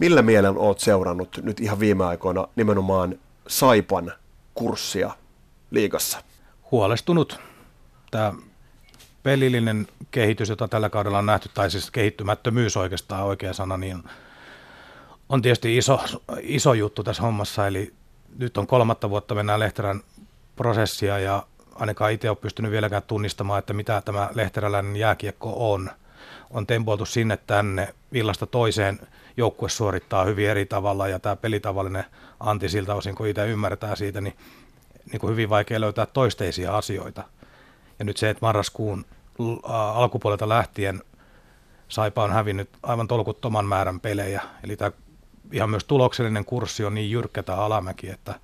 Millä mielen olet seurannut nyt ihan viime aikoina nimenomaan SaiPan kurssia liigassa? Huolestunut. Tämä pelillinen kehitys, jota tällä kaudella on nähty, tai siis kehittymättömyys oikeastaan oikea sana, niin on tietysti iso juttu tässä hommassa. Eli nyt on 3. vuotta mennään Lehterän prosessia ja ainakaan itse ole pystynyt vieläkään tunnistamaan, että mitä tämä lehteräläinen jääkiekko on. On tempoiltu sinne tänne, illasta toiseen joukkue suorittaa hyvin eri tavalla ja tämä pelitavallinen anti siltä osin, kun itse ymmärtää siitä, niin hyvin vaikea löytää toisteisia asioita. Ja nyt se, että marraskuun alkupuolelta lähtien SaiPa on hävinnyt aivan tolkuttoman määrän pelejä. Eli tämä ihan myös tuloksellinen kurssi on niin jyrkkä tämä alamäki, että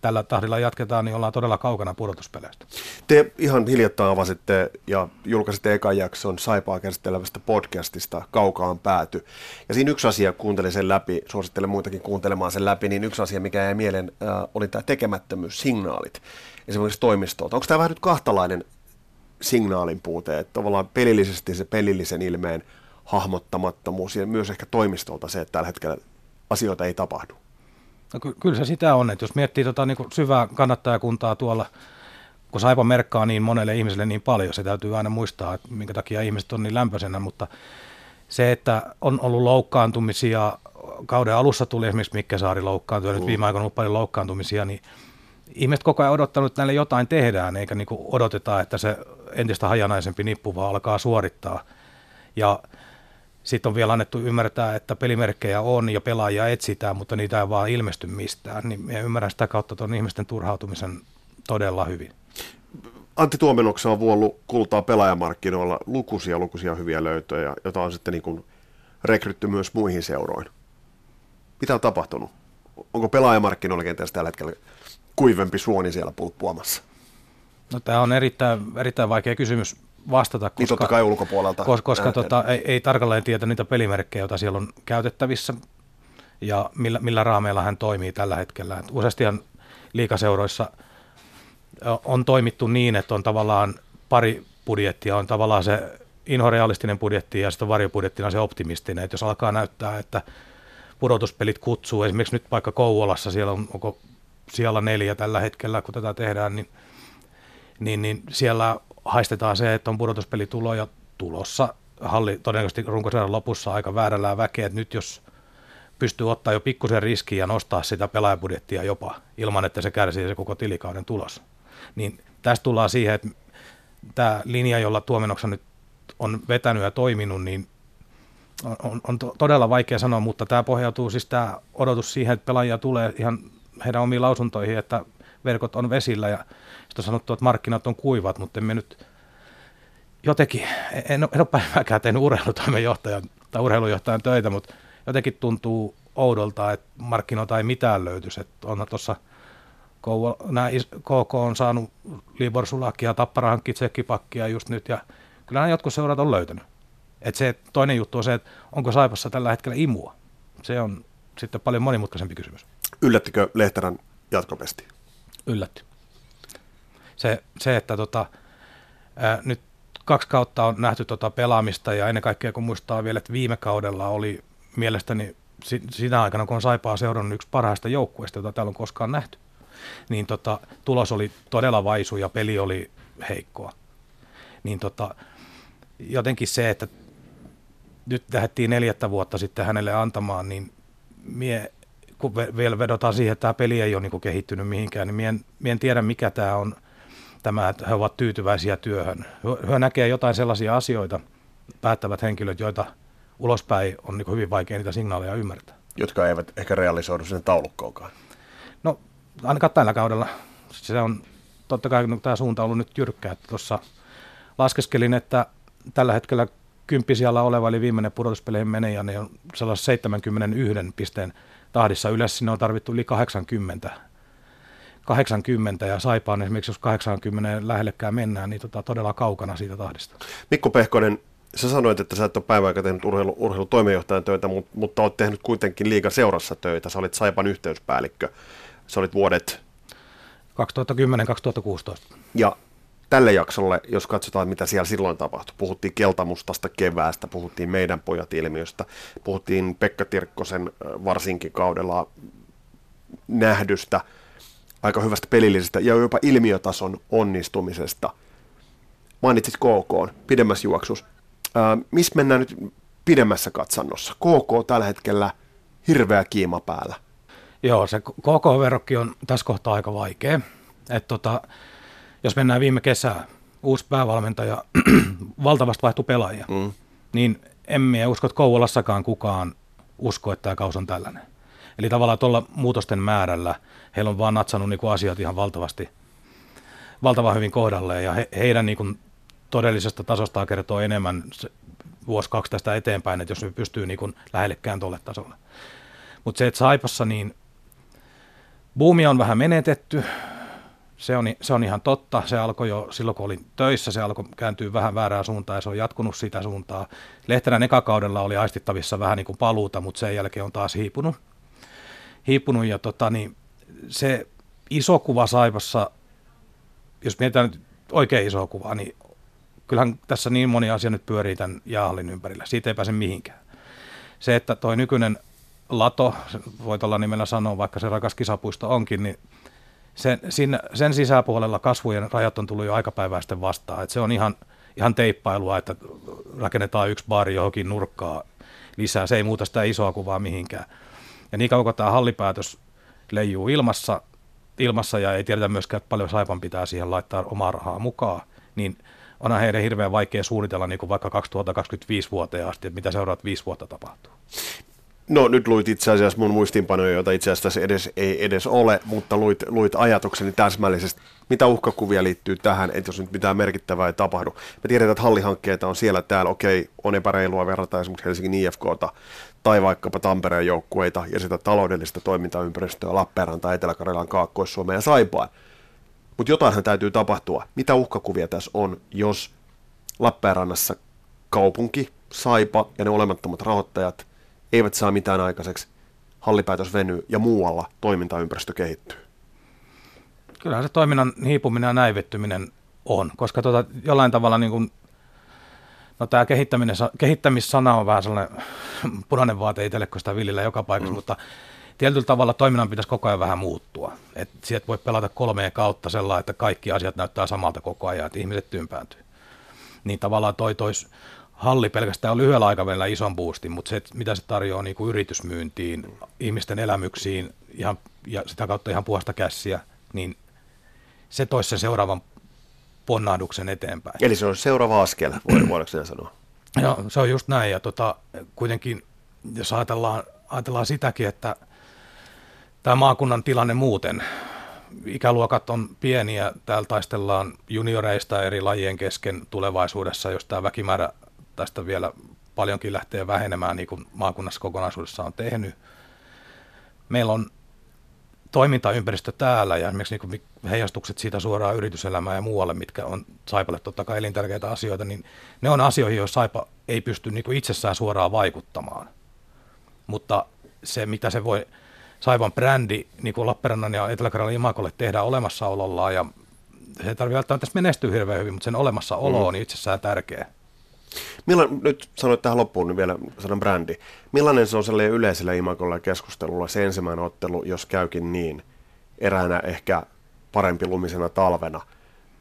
tällä tahdilla jatketaan, niin ollaan todella kaukana pudotuspeleistä. Te ihan hiljattain avasitte ja julkaisitte ekan jakson SaiPaa käsittelevästä podcastista Kaukaan Pääty. Ja siinä yksi asia, kuuntelin sen läpi, suosittelen muitakin kuuntelemaan sen läpi, niin yksi asia, mikä jäi mieleen, oli tämä tekemättömyyssignaalit esimerkiksi toimistolta. Onko tämä vähän nyt kahtalainen signaalin puute, että tavallaan pelillisesti se pelillisen ilmeen hahmottamattomuus ja myös ehkä toimistolta se, että tällä hetkellä asioita ei tapahdu? No kyllä se sitä on, että jos miettii niin syvää kannattajakuntaa tuolla, kun SaiPa merkkaa niin monelle ihmiselle niin paljon, se täytyy aina muistaa, että minkä takia ihmiset on niin lämpöisenä, mutta se, että on ollut loukkaantumisia, kauden alussa tuli esimerkiksi Mikkesaari loukkaantunut, nyt viime aikoina on ollut paljon loukkaantumisia, niin ihmiset koko ajan odottanut, että näille jotain tehdään, eikä niin odoteta, että se entistä hajanaisempi nippu vaan alkaa suorittaa. Ja sitten on vielä annettu ymmärtää, että pelimerkkejä on ja pelaajia etsitään, mutta niitä ei vaan ilmesty mistään. Niin minä ymmärrän sitä kautta tuon ihmisten turhautumisen todella hyvin. Antti Tuomenoksa on vuollut kultaa pelaajamarkkinoilla lukuisia hyviä löytöjä, jota on sitten niin kuin rekrytty myös muihin seuroihin. Mitä on tapahtunut? Onko pelaajamarkkinoilla kenties tällä hetkellä kuivempi suoni siellä pulppuamassa? No, tämä on erittäin vaikea kysymys vastata, koska ei tarkalleen tiedä niitä pelimerkkejä, joita siellä on käytettävissä ja millä raameilla hän toimii tällä hetkellä. Et useastihan liigaseuroissa on toimittu niin, että on tavallaan pari budjettia, on tavallaan se inhorealistinen budjetti ja sitten varjobudjettina se optimistinen. Et jos alkaa näyttää, että pudotuspelit kutsuu, esimerkiksi nyt vaikka Kouvolassa, siellä on onko siellä 4 tällä hetkellä, kun tätä tehdään, niin siellä haistetaan se, että on pudotuspelituloja tulossa. Halli todennäköisesti runkosarjan lopussa aika väärällään väkeä, että nyt jos pystyy ottaa jo pikkusen riskiä ja nostaa sitä pelaajabudjettia jopa ilman, että se kärsii se koko tilikauden tulos. Niin tästä tullaan siihen, että tämä linja, jolla Tuomenoksa nyt on vetänyt ja toiminut, niin on todella vaikea sanoa, mutta tämä pohjautuu siis tämä odotus siihen, että pelaajia tulee ihan heidän omiin lausuntoihin, että verkot on vesillä ja sitten on sanottu, että markkinat on kuivat, mutta emme nyt jotenkin, en ole päivääkään tehnyt urheilutoimenjohtajan tai urheilujohtajan töitä, mutta jotenkin tuntuu oudolta, että markkinoita ei mitään löytyisi. Että onhan tuossa, nämä KK on saanut Libor Sulakia, Tappara hankki tsekkipakkia just nyt ja kyllä nämä jotkut seurat on löytänyt. Et se toinen juttu on se, että onko SaiPassa tällä hetkellä imua. Se on sitten paljon monimutkaisempi kysymys. Yllättikö Lehterän jatkopesti? Yllätty. Se että nyt 2 kautta on nähty pelaamista ja ennen kaikkea kun muistaa vielä, että viime kaudella oli mielestäni sinä aikana, kun on SaiPaa seurannut, yksi parhaista joukkueista, jota täällä on koskaan nähty, niin tulos oli todella vaisu ja peli oli heikkoa. Niin jotenkin se, että nyt lähdettiin 4 vuotta sitten hänelle antamaan, niin kun vielä vedotaan siihen, että tämä peli ei ole niin kehittynyt mihinkään, niin minä en tiedä, mikä tämä on, että he ovat tyytyväisiä työhön. He näkevät jotain sellaisia asioita, päättävät henkilöt, joita ulospäin on niin hyvin vaikea niitä signaaleja ymmärtää. Jotka eivät ehkä realisoidu sen taulukkoonkaan. No, ainakaan tällä kaudella. Se on totta kai tämä suunta on ollut nyt jyrkkää. Tuossa laskeskelin, että tällä hetkellä 10. sijalla oleva, eli viimeinen pudotuspeleihin menee, ja ne on sellaisen 71 pisteen tahdissa. Yleensä sinne on tarvittu yli 80 ja SaiPaan esimerkiksi, jos 80 lähellekään mennään, niin todella kaukana siitä tahdista. Mikko Pehkonen, sä sanoit, että sä et ole päivän aikaa tehnyt urheilutoimenjohtajan töitä, mutta olet tehnyt kuitenkin liigaseurassa töitä. Sä olit SaiPan yhteyspäällikkö. Sä olit vuodet 2010-2016. Ja tälle jaksolle, jos katsotaan, mitä siellä silloin tapahtui. Puhuttiin keltamustasta keväästä, puhuttiin meidän pojat-ilmiöstä, puhuttiin Pekka Tirkkosen varsinkin kaudella nähdystä, aika hyvästä pelillisestä ja jopa ilmiötason onnistumisesta. Mainitsit KK pidemmässä juoksussa. Missä mennään nyt pidemmässä katsannossa? KK tällä hetkellä hirveä kiima päällä. Joo, se KK-verrokki on tässä kohtaa aika vaikea. Jos mennään viime kesään, uusi päävalmentaja valtavasti vaihtui pelaajia, niin en usko, että Kouvolassakaan kukaan usko, että tämä kausi on tällainen. Eli tavallaan tuolla muutosten määrällä heillä on vaan natsannut niinku asiat ihan valtavan hyvin kohdalleen, ja heidän niinku todellisesta tasostaan kertoo enemmän vuosi kaksi tästä eteenpäin, että jos ne pystyy niinku lähellekään tuolle tasolle. Mutta se, että SaiPassa niin buumia on vähän menetetty, se on ihan totta. Se alkoi jo silloin, kun olin töissä, se alkoi kääntyä vähän väärään suuntaan, ja se on jatkunut sitä suuntaa. Lehterän ekakaudella oli aistittavissa vähän niin kuin paluuta, mutta sen jälkeen on taas hiipunut ja se iso kuva SaiPassa, jos mietitään nyt oikein isoa kuvaa, niin kyllähän tässä niin moni asia nyt pyörii tämän jäähallin ympärillä. Siitä ei pääse mihinkään. Se, että toi nykyinen lato, voit olla nimellä sanoa, vaikka se rakas Kisapuisto onkin, niin sen sisäpuolella kasvujen rajat on tullut jo aikapäivää sitten vastaan. Et se on ihan teippailua, että rakennetaan yksi baari johonkin nurkkaa lisää. Se ei muuta sitä isoa kuvaa mihinkään. Ja niin kauan, kun tämä hallipäätös leijuu ilmassa ja ei tiedetä myöskään, että paljon SaiPan pitää siihen laittaa omaa rahaa mukaan, niin onhan heidän hirveän vaikea suunnitella niin kuin vaikka 2025 vuoteen asti, että mitä seuraavat 5 vuotta tapahtuu. No nyt luit itse asiassa mun muistiinpanoja, joita itse asiassa tässä ei edes ole, mutta luit ajatukseni täsmällisesti. Mitä uhkakuvia liittyy tähän, että jos nyt mitään merkittävää ei tapahdu? Me tiedetään, että hallihankkeita on siellä täällä, okei, on epäreilua verrata esimerkiksi Helsingin IFK:ta tai vaikkapa Tampereen joukkueita ja sitä taloudellista toimintaympäristöä Lappeenrannan tai Etelä-Karjalan, Kaakkois-Suomeen ja SaiPaan. Mutta jotainhan täytyy tapahtua. Mitä uhkakuvia tässä on, jos Lappeenrannassa kaupunki, SaiPa ja ne olemattomat rahoittajat eivät saa mitään aikaiseksi, hallipäätös venyy ja muualla toimintaympäristö kehittyy? Kyllähän se toiminnan hiipuminen ja näivettyminen on, koska jollain tavalla niin kuin, tämä kehittämissana on vähän sellainen punainen vaate itselle, kun sitä viljellä joka paikassa, mutta tietyllä tavalla toiminnan pitäisi koko ajan vähän muuttua. Et sieltä voi pelata 3 kautta sellainen, että kaikki asiat näyttää samalta koko ajan, että ihmiset tympääntyy. Niin tavallaan tois halli pelkästään on lyhyellä aikavälillä ison boostin, mutta se, mitä se tarjoaa niin kuin yritysmyyntiin, ihmisten elämyksiin ja sitä kautta ihan puhasta kässiä, niin se toisi sen seuraavan ponnahduksen eteenpäin. Eli se on seuraava askel, voidaanko sinä sanoa? Joo, se on just näin. Ja kuitenkin, jos ajatellaan sitäkin, että tämä maakunnan tilanne muuten, ikäluokat on pieniä, täällä taistellaan junioreista eri lajien kesken tulevaisuudessa, jos tämä väkimäärä tästä vielä paljonkin lähtee vähenemään, niin kuin maakunnassa kokonaisuudessa on tehnyt. Meillä on toimintaympäristö täällä ja esimerkiksi niin heijastukset siitä suoraan yrityselämään ja muualle, mitkä on SaiPalle totta kai elintärkeitä asioita, niin ne on asioihin, joissa SaiPa ei pysty niin kuin itsessään suoraan vaikuttamaan. Mutta se, mitä se voi SaiPan brändi niin kuin Lappeenrannan ja Etelä-Karjalan imagolle tehdä olemassaolollaan, ja se ei tarvitse välttämättä menestyä hirveän hyvin, mutta sen olemassaolo on itsessään tärkeä. Nyt sanoit tähän loppuun niin vielä sanan brändi. Millainen se on sellainen yleisellä imagolla ja keskustelulla se ensimmäinen ottelu, jos käykin niin, eräänä ehkä parempi lumisena talvena,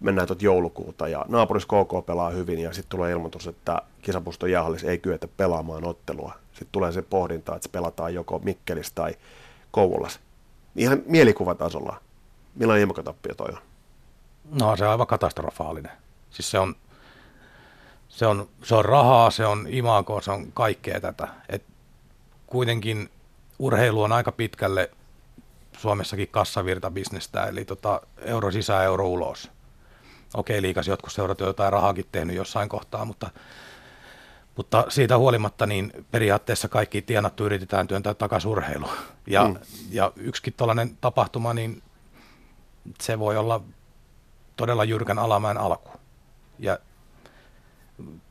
mennään tuot joulukuuta ja naapurissa KK pelaa hyvin ja sitten tulee ilmoitus, että Kisapuiston jäähallissa ei kyetä pelaamaan ottelua. Sitten tulee se pohdinta, että se pelataan joko Mikkelissä tai Kouvolassa. Ihan mielikuvatasolla. Millainen imagotappio toi on? No se on aivan katastrofaalinen. Siis se on rahaa, se on imagoa, se on kaikkea tätä. Et kuitenkin urheilu on aika pitkälle Suomessakin kassavirtabisnestä, eli euro sisään, euro ulos. Okei, Liigassa jotkut seurat jotain rahaakin tehnyt jossain kohtaa, mutta siitä huolimatta niin periaatteessa kaikki tienattu yritetään työntää takaisin urheiluun. Ja yksikin tuollainen tapahtuma, niin se voi olla todella jyrkän alamäen alku. Ja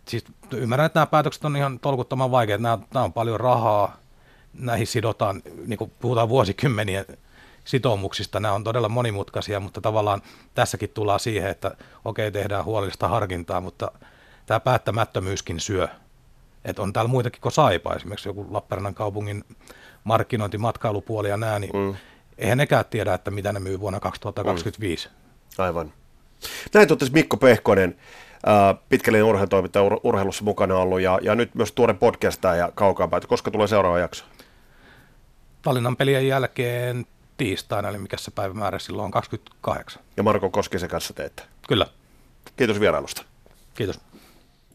siis ymmärrän, että nämä päätökset on ihan tolkuttoman vaikeita. Nämä on paljon rahaa, näihin sidotaan, niin kuin puhutaan vuosikymmeniä sitoumuksista. Nämä on todella monimutkaisia, mutta tavallaan tässäkin tullaan siihen, että okei, tehdään huolellista harkintaa, mutta tämä päättämättömyyskin syö. Että on täällä muitakin kuin SaiPa, esimerkiksi joku Lappeenrannan kaupungin markkinointi, matkailupuoli ja nämä, niin eihän nekään tiedä, että mitä ne myy vuonna 2025. Aivan. Näin totesi Mikko Pehkonen, pitkällinen urheilutoimittaja, urheilussa mukana ollut ja nyt myös tuore podcastaaja Kaukaan Pääty. Koska tulee seuraava jakso? Tallinnan pelien jälkeen tiistaina, eli mikä se päivämäärä silloin on, 28. Ja Marko Koskisen kanssa teette? Kyllä. Kiitos vierailusta. Kiitos.